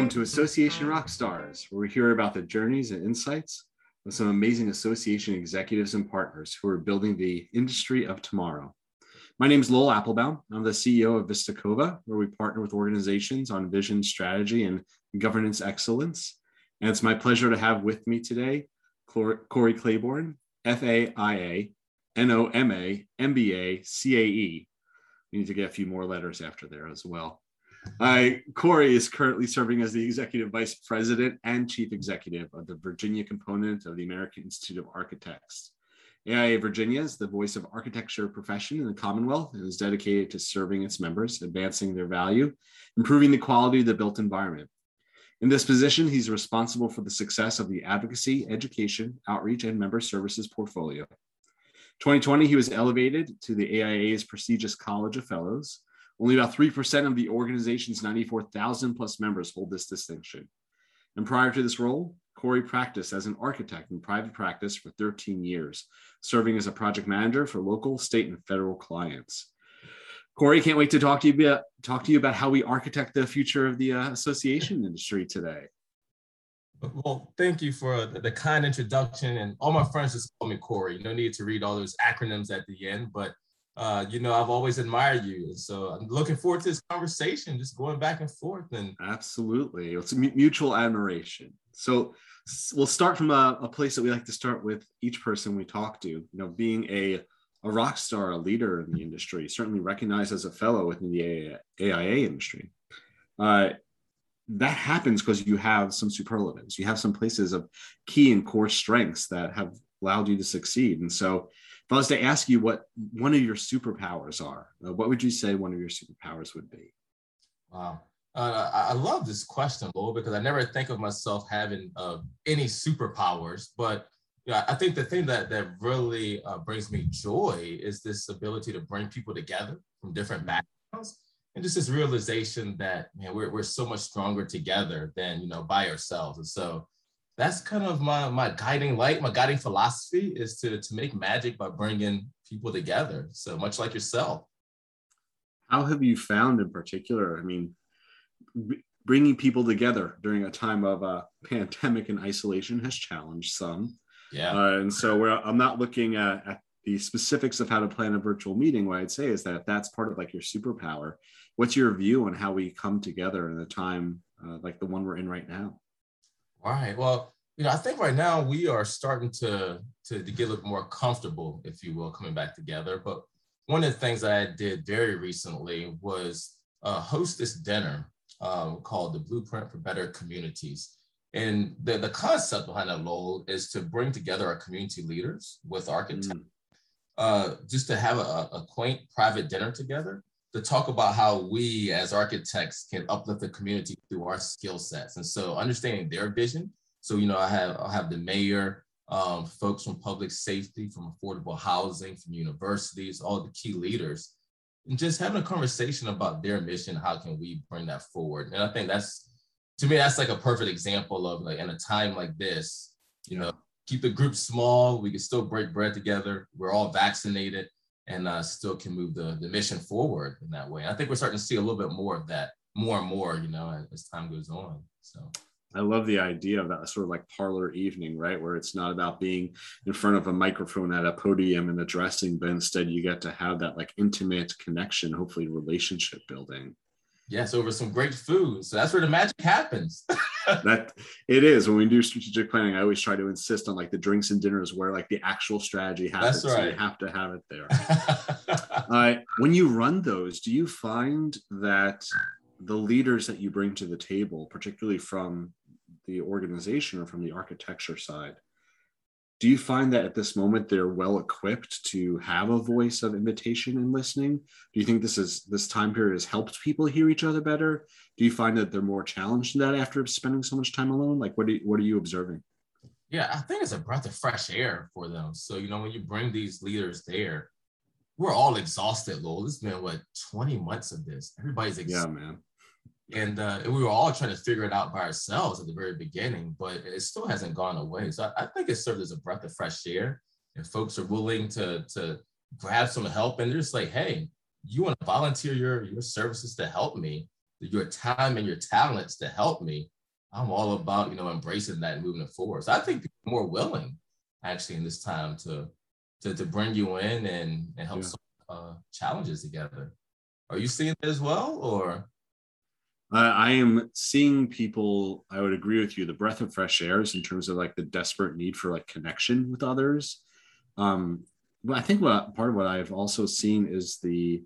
Welcome to Association Rockstars, where we hear about the journeys and insights of some amazing association executives and partners who are building the industry of tomorrow. My name is Lowell Applebaum. I'm the CEO of VistaCova, where we partner with organizations on vision, strategy, and governance excellence. And it's my pleasure to have with me today Corey Claiborne, FAIA, NOMA, MBA, CAE. We need to get a few more letters after there as well. Corey is currently serving as the Executive Vice President and Chief Executive of the Virginia component of the American Institute of Architects. AIA Virginia is the voice of architecture profession in the Commonwealth and is dedicated to serving its members, advancing their value, improving the quality of the built environment. In this position, he's responsible for the success of the advocacy, education, outreach, and member services portfolio. 2020, he was elevated to the AIA's prestigious College of Fellows. Only about 3% of the organization's 94,000 plus members hold this distinction. And prior to this role, Corey practiced as an architect in private practice for 13 years, serving as a project manager for local, state, and federal clients. Corey, can't wait to talk to you about how we architect the future of the association industry today. Well, thank you for the kind introduction, and all my friends just call me Corey. No need to read all those acronyms at the end, but I've always admired you. And so I'm looking forward to this conversation, just going back and forth. And absolutely. It's mutual admiration. So we'll start from a place that we like to start with each person we talk to, being a rock star, a leader in the industry, certainly recognized as a fellow within the AIA industry. That happens because you have some superlatives. You have some places of key and core strengths that have allowed you to succeed. And so if I was to ask you what one of your superpowers are, what would you say one of your superpowers would be? Wow. I love this question, Lowell, because I never think of myself having any superpowers. But I think the thing that really brings me joy is this ability to bring people together from different backgrounds. And just this realization that we're so much stronger together than by ourselves. And so that's kind of my guiding light. My guiding philosophy is to make magic by bringing people together. So much like yourself. How have you found in particular, bringing people together during a time of a pandemic and isolation has challenged some. Yeah. And so I'm not looking at the specifics of how to plan a virtual meeting. What I'd say is that if that's part of like your superpower, what's your view on how we come together in a time like the one we're in right now? All right. Well, I think right now we are starting to get a little more comfortable, if you will, coming back together. But one of the things I did very recently was host this dinner called the Blueprint for Better Communities. And the concept behind that, Lowell, is to bring together our community leaders with architects, just to have a quaint private dinner together to talk about how we as architects can uplift the community through our skill sets. And so understanding their vision. So, I'll have the mayor, folks from public safety, from affordable housing, from universities, all the key leaders, and just having a conversation about their mission. How can we bring that forward? And I think to me, that's like a perfect example of like in a time like this, keep the group small. We can still break bread together. We're all vaccinated. And still can move the mission forward in that way. I think we're starting to see a little bit more of that, more and more, as time goes on. So I love the idea of that sort of like parlor evening, right? Where it's not about being in front of a microphone at a podium and addressing, but instead you get to have that like intimate connection, hopefully relationship building. Yes, over some great food. So that's where the magic happens. That it is. When we do strategic planning, I always try to insist on like the drinks and dinners where like the actual strategy happens. That's right. So you have to have it there. When you run those, do you find that the leaders that you bring to the table, particularly from the organization or from the architecture side, do you find that at this moment they're well equipped to have a voice of invitation and listening? Do you think this time period has helped people hear each other better? Do you find that they're more challenged in that after spending so much time alone? Like, what are you observing? Yeah, I think it's a breath of fresh air for them. So, when you bring these leaders there, we're all exhausted, Lowell. It's been, 20 months of this. Everybody's exhausted. Yeah, man. And we were all trying to figure it out by ourselves at the very beginning, but it still hasn't gone away. So I think it served as a breath of fresh air, and folks are willing to grab some help. And they're just like, hey, you want to volunteer your services to help me? your time and your talents to help me, I'm all about, you know, embracing that and moving it forward. So I think people are more willing actually in this time to bring you in and help solve challenges together. Are you seeing that as well, or? I am seeing people, I would agree with you, the breath of fresh air is in terms of like the desperate need for like connection with others. Well, I think what part of what I've also seen is the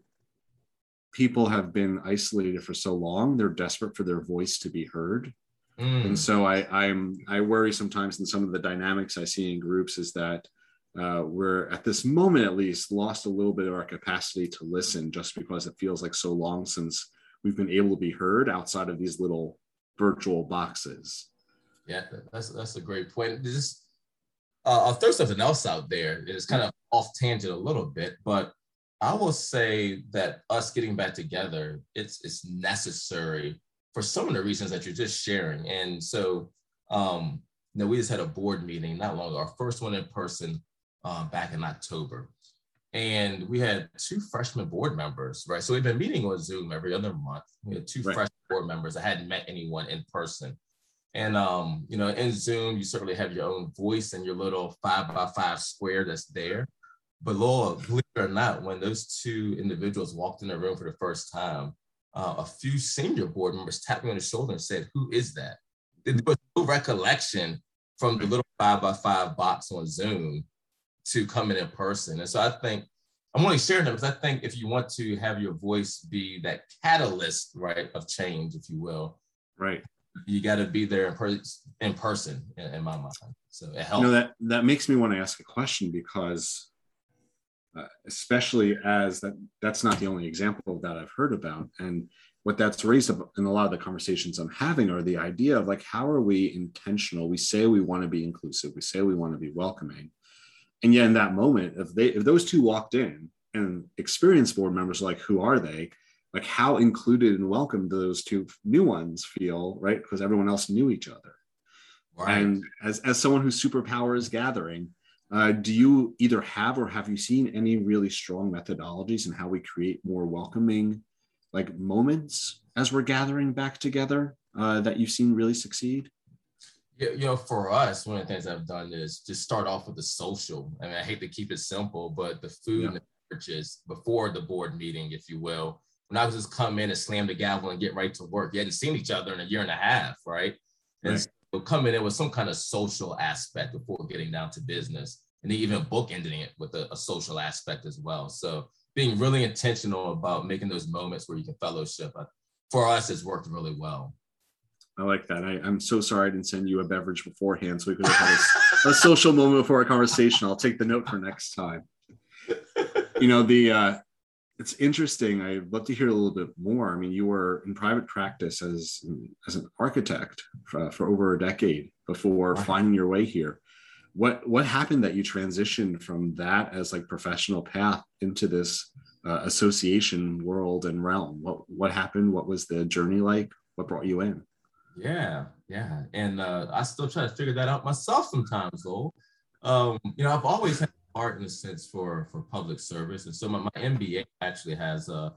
people have been isolated for so long, they're desperate for their voice to be heard. Mm. And so I worry sometimes in some of the dynamics I see in groups is that we're at this moment, at least, lost a little bit of our capacity to listen just because it feels like so long since we've been able to be heard outside of these little virtual boxes. Yeah, that's a great point. Just, I'll throw something else out there. It's kind of off tangent a little bit, but I will say that us getting back together, it's necessary for some of the reasons that you're just sharing. And so, you know, we just had a board meeting not long ago, our first one in person back in October. And we had two freshman board members, right? So we've been meeting on Zoom every other month. We had two freshman board members. I hadn't met anyone in person. And, you know, in Zoom, you certainly have your own voice and your little 5x5 square that's there. But Lord, believe it or not, when those two individuals walked in the room for the first time, a few senior board members tapped me on the shoulder and said, "Who is that?" There was no recollection from the little 5x5 box on Zoom to coming in person. And so I think, I'm only sharing them because I think if you want to have your voice be that catalyst, right, of change, if you will, right, you got to be there in person, in my mind. So it helps. You know, that makes me want to ask a question because especially as that's not the only example of that I've heard about. And what that's raised up in a lot of the conversations I'm having are the idea of like, how are we intentional? We say we want to be inclusive. We say we want to be welcoming. And yet in that moment, if those two walked in and experienced board members are like, who are they? Like how included and welcome do those two new ones feel, right? Because everyone else knew each other. Right. And as someone whose superpower is gathering, do you either have or have you seen any really strong methodologies in how we create more welcoming like moments as we're gathering back together that you've seen really succeed? You know, for us, one of the things I've done is just start off with the social. I mean, I hate to keep it simple, but the food and the beverages before the board meeting, if you will, when I was just come in and slam the gavel and get right to work. You hadn't seen each other in a year and a half, right? And so coming in with some kind of social aspect before getting down to business, and then even bookending it with a social aspect as well. So being really intentional about making those moments where you can fellowship, for us, it's worked really well. I like that. I'm so sorry I didn't send you a beverage beforehand so we could have had a social moment before our conversation. I'll take the note for next time. You know, it's interesting. I'd love to hear a little bit more. I mean, you were in private practice as an architect for over a decade before finding your way here. What happened that you transitioned from that as like professional path into this association world and realm? What happened? What was the journey like? What brought you in? Yeah. And I still try to figure that out myself sometimes, though. You know, I've always had a heart in a sense for public service. And so my MBA actually has a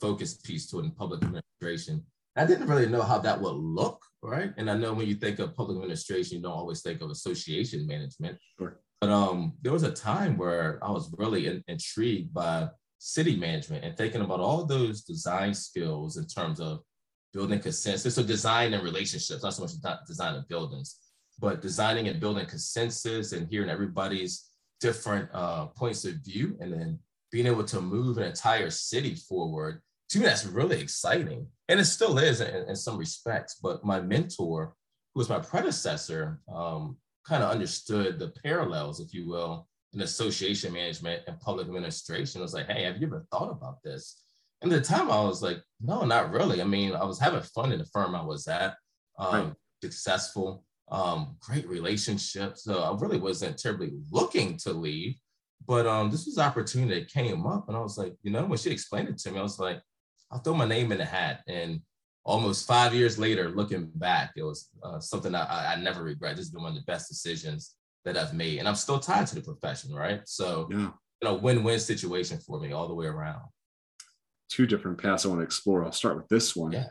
focus piece to it in public administration. I didn't really know how that would look, right? And I know when you think of public administration, you don't always think of association management. Sure. But there was a time where I was really intrigued by city management and thinking about all those design skills in terms of building consensus, so design and relationships, not so much design of buildings, but designing and building consensus and hearing everybody's different points of view, and then being able to move an entire city forward. To me, that's really exciting. And it still is in some respects, but my mentor, who was my predecessor, kind of understood the parallels, if you will, in association management and public administration. I was like, hey, have you ever thought about this? And at the time I was like, no, not really. I mean, I was having fun in the firm I was at, successful, great relationships. So I really wasn't terribly looking to leave, but this was an opportunity that came up. And I was like, you know, when she explained it to me, I was like, I'll throw my name in the hat. And almost 5 years later, looking back, it was something I never regret. This has been one of the best decisions that I've made. And I'm still tied to the profession, right? So you know, win-win situation for me all the way around. Two different paths I want to explore. I'll start with this one. Yeah.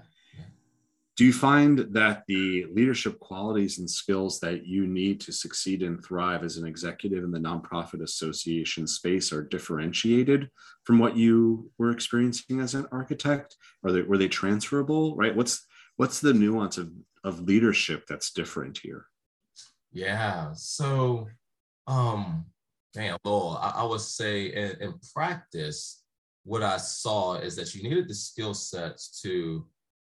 Do you find that the leadership qualities and skills that you need to succeed and thrive as an executive in the nonprofit association space are differentiated from what you were experiencing as an architect? Were they transferable, right? What's the nuance of leadership that's different here? Yeah, so, Lowell, I would say in practice, what I saw is that you needed the skill sets to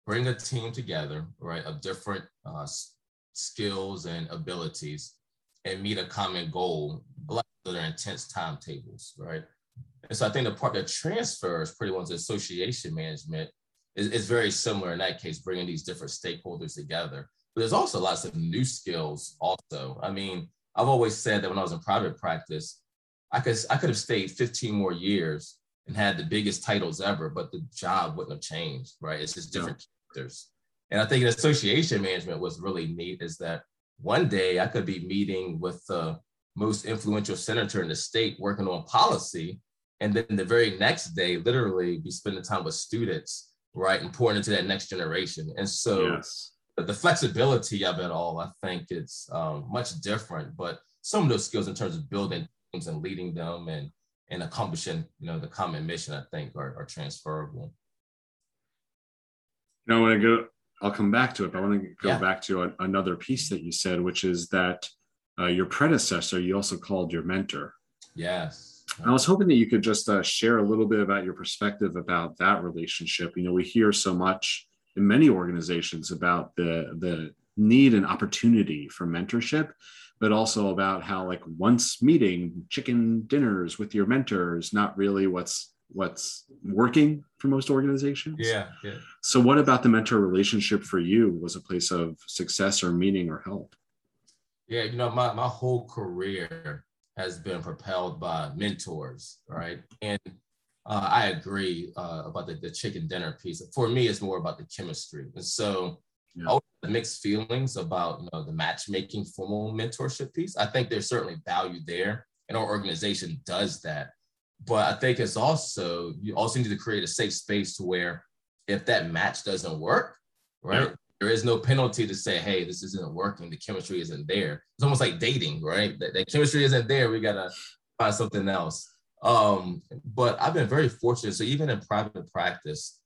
bring a team together, right, of different skills and abilities and meet a common goal, like their intense timetables, right? And so I think the part that transfers pretty well to association management is very similar in that case, bringing these different stakeholders together. But there's also lots of new skills also. I mean, I've always said that when I was in private practice, I could have stayed 15 more years and had the biggest titles ever, but the job wouldn't have changed, right? It's just different characters. And I think in association management, what's really neat is that one day I could be meeting with the most influential senator in the state working on policy. And then the very next day, literally be spending time with students, right? And pouring into that next generation. And so the flexibility of it all, I think it's much different, but some of those skills in terms of building teams and leading them and accomplishing, you know, the common mission, I think are transferable. You know, I'll come back to it, but I want to go back to another piece that you said, which is that your predecessor, you also called your mentor. Yes. And I was hoping that you could just share a little bit about your perspective about that relationship. You know, we hear so much in many organizations about the need and opportunity for mentorship, but also about how like once meeting chicken dinners with your mentor is not really what's working for most organizations. Yeah. So what about the mentor relationship for you was a place of success or meaning or help? Yeah, you know, my whole career has been propelled by mentors, right? And I agree about the chicken dinner piece. For me, it's more about the chemistry. And so I always have mixed feelings about, you know, the matchmaking formal mentorship piece. I think there's certainly value there, and our organization does that. But I think it's also, you also need to create a safe space to where if that match doesn't work, right, there is no penalty to say, hey, this isn't working, the chemistry isn't there. It's almost like dating, right? That chemistry isn't there, we gotta find something else. But I've been very fortunate. So even in private practice,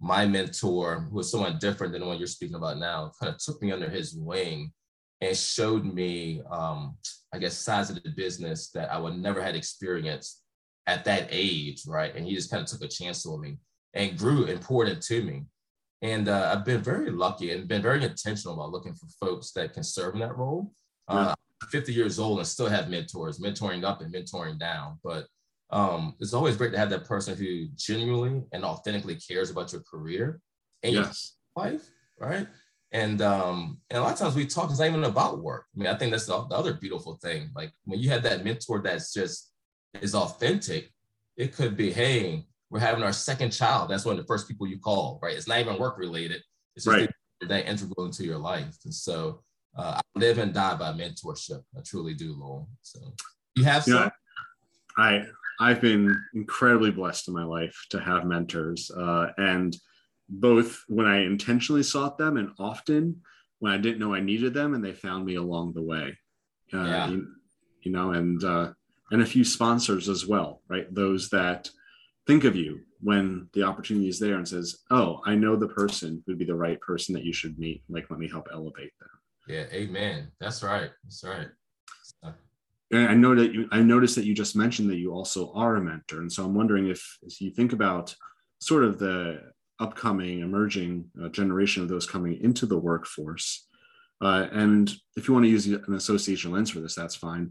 my mentor, who was someone different than the one you're speaking about now, kind of took me under his wing and showed me, sides of the business that I would never had experienced at that age, right? And he just kind of took a chance on me and grew and poured into me. And I've been very lucky and been very intentional about looking for folks that can serve in that role. I'm 50 years old and still have mentors, mentoring up and mentoring down. But it's always great to have that person who genuinely and authentically cares about your career and your life, right? And a lot of times we talk, it's not even about work. I mean, I think that's the other beautiful thing. Like when you have that mentor that's just is authentic, it could be, hey, we're having our second child. That's one of the first people you call, right? It's not even work related. It's just that integral into your life. And so I live and die by mentorship. I truly do, Lowell. So you have some? I've been incredibly blessed in my life to have mentors, and both when I intentionally sought them and often when I didn't know I needed them and they found me along the way, and a few sponsors as well, right? Those that think of you when the opportunity is there and says, oh, I know the person would be the right person that you should meet. Like, let me help elevate them. Yeah. Amen. That's right. And I noticed that you just mentioned that you also are a mentor. And so I'm wondering if, as you think about sort of the upcoming emerging generation of those coming into the workforce, and if you want to use an association lens for this, that's fine.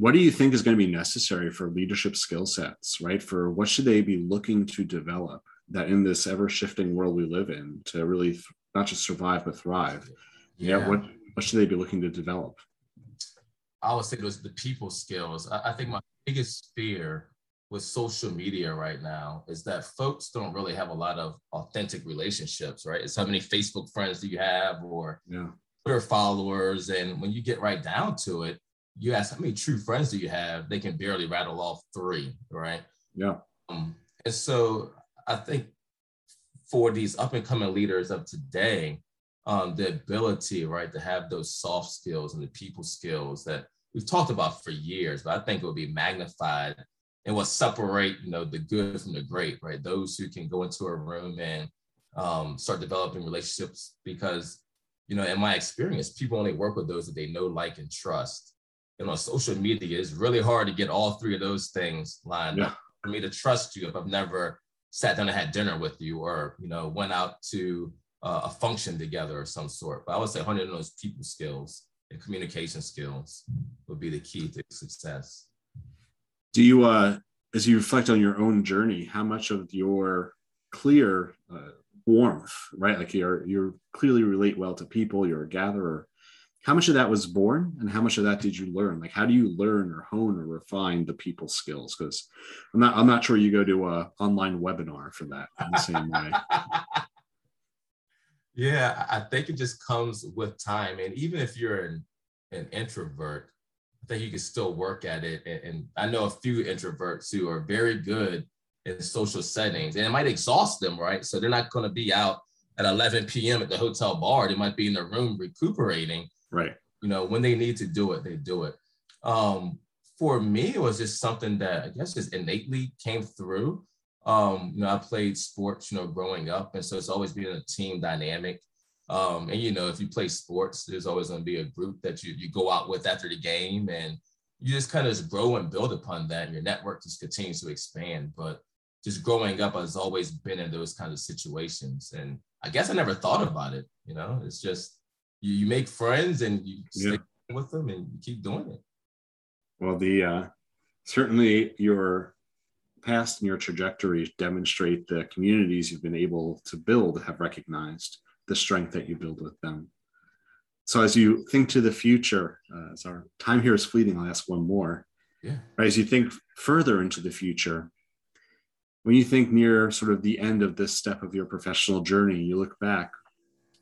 What do you think is going to be necessary for leadership skill sets, right? For what should they be looking to develop that in this ever-shifting world we live in to really not just survive, but thrive? Yeah. What should they be looking to develop? I would say those the people skills. I think my biggest fear with social media right now is that folks don't really have a lot of authentic relationships, right? It's how many Facebook friends do you have or Twitter followers? And when you get right down to it, you ask how many true friends do you have? They can barely rattle off 3, right? Yeah. And so I think for these up and coming leaders of today, the ability, right, to have those soft skills and the people skills that we've talked about for years, but I think it will be magnified and what separate, you know, the good from the great, right? Those who can go into a room and start developing relationships, because, you know, in my experience, people only work with those that they know, like, and trust. And on social media, it's really hard to get all three of those things lined up. For me to trust you if I've never sat down and had dinner with you, or, you know, went out to a function together or some sort. But I would say 100 of those people skills and communication skills would be the key to success. Do you, as you reflect on your own journey, how much of your clear warmth, right? Like you clearly relate well to people, you're a gatherer. How much of that was born and how much of that did you learn? Like, how do you learn or hone or refine the people skills? Because I'm not sure you go to an online webinar for that in the same way. Yeah, I think it just comes with time. And even if you're an introvert, I think you can still work at it. And I know a few introverts who are very good in social settings, and it might exhaust them, right? So they're not going to be out at 11 p.m. at the hotel bar. They might be in their room recuperating. Right. You know, when they need to do it, they do it. For me, it was just something that I guess just innately came through. You know, I played sports, you know, growing up. And so it's always been a team dynamic. And, you know, if you play sports, there's always going to be a group that you go out with after the game. And you just kind of just grow and build upon that. And your network just continues to expand. But just growing up, I've always been in those kinds of situations. And I guess I never thought about it. You know, it's just, you make friends and you stick with them and you keep doing it. Well, certainly your past and your trajectories demonstrate the communities you've been able to build have recognized the strength that you build with them. So as you think to the future, as our time here is fleeting, I'll ask one more. Yeah. Right, as you think further into the future, when you think near sort of the end of this step of your professional journey, you look back,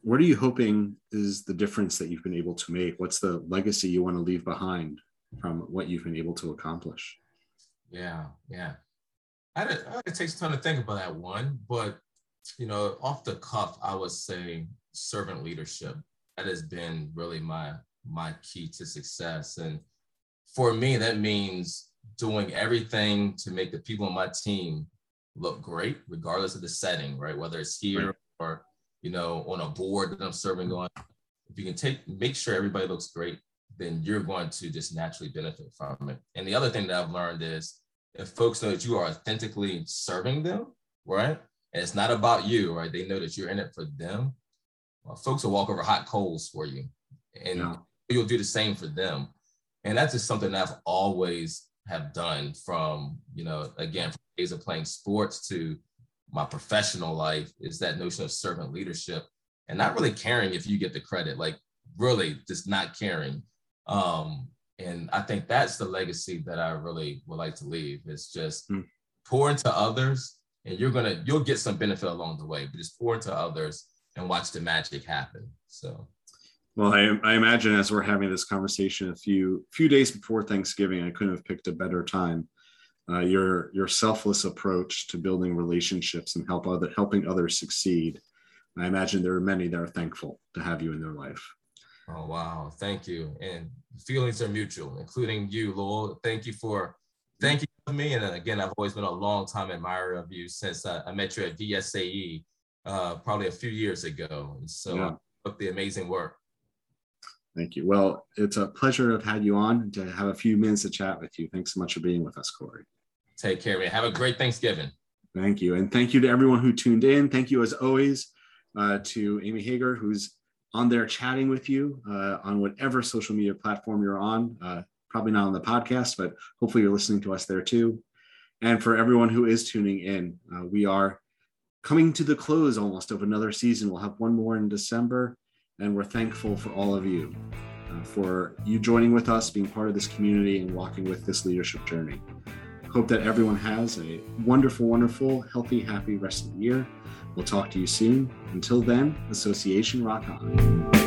what are you hoping is the difference that you've been able to make? What's the legacy you want to leave behind from what you've been able to accomplish? Yeah. It takes time to think about that one, but, you know, off the cuff, I would say servant leadership. That has been really my key to success. And for me, that means doing everything to make the people on my team look great, regardless of the setting, right? Whether it's here or, you know, on a board that I'm serving on. If you can make sure everybody looks great, then you're going to just naturally benefit from it. And the other thing that I've learned is if folks know that you are authentically serving them, right? And it's not about you, right? They know that you're in it for them. Well, folks will walk over hot coals for you, and you'll do the same for them. And that's just something that I've always have done from, you know, again, from days of playing sports to my professional life, is that notion of servant leadership and not really caring if you get the credit, like really just not caring. And I think that's the legacy that I really would like to leave. It's just pour into others, and you'll get some benefit along the way, but just pour into others and watch the magic happen. So. Well, I imagine as we're having this conversation a few days before Thanksgiving, I couldn't have picked a better time. Your selfless approach to building relationships and helping others succeed. I imagine there are many that are thankful to have you in their life. Oh, wow. Thank you. And feelings are mutual, including you, Lowell. Thank you for me. And again, I've always been a longtime admirer of you since I met you at DSAE probably a few years ago. And so look, the amazing work. Thank you. Well, it's a pleasure to have had you on and to have a few minutes to chat with you. Thanks so much for being with us, Corey. Take care, man. Have a great Thanksgiving. Thank you. And thank you to everyone who tuned in. Thank you, as always, to Amy Hager, who's on there chatting with you on whatever social media platform you're on. Probably not on the podcast, but hopefully you're listening to us there too. And for everyone who is tuning in, we are coming to the close almost of another season. We'll have one more in December. And we're thankful for all of you, for you joining with us, being part of this community, and walking with this leadership journey. Hope that everyone has a wonderful, wonderful, healthy, happy rest of the year. We'll talk to you soon. Until then, Association Rock On.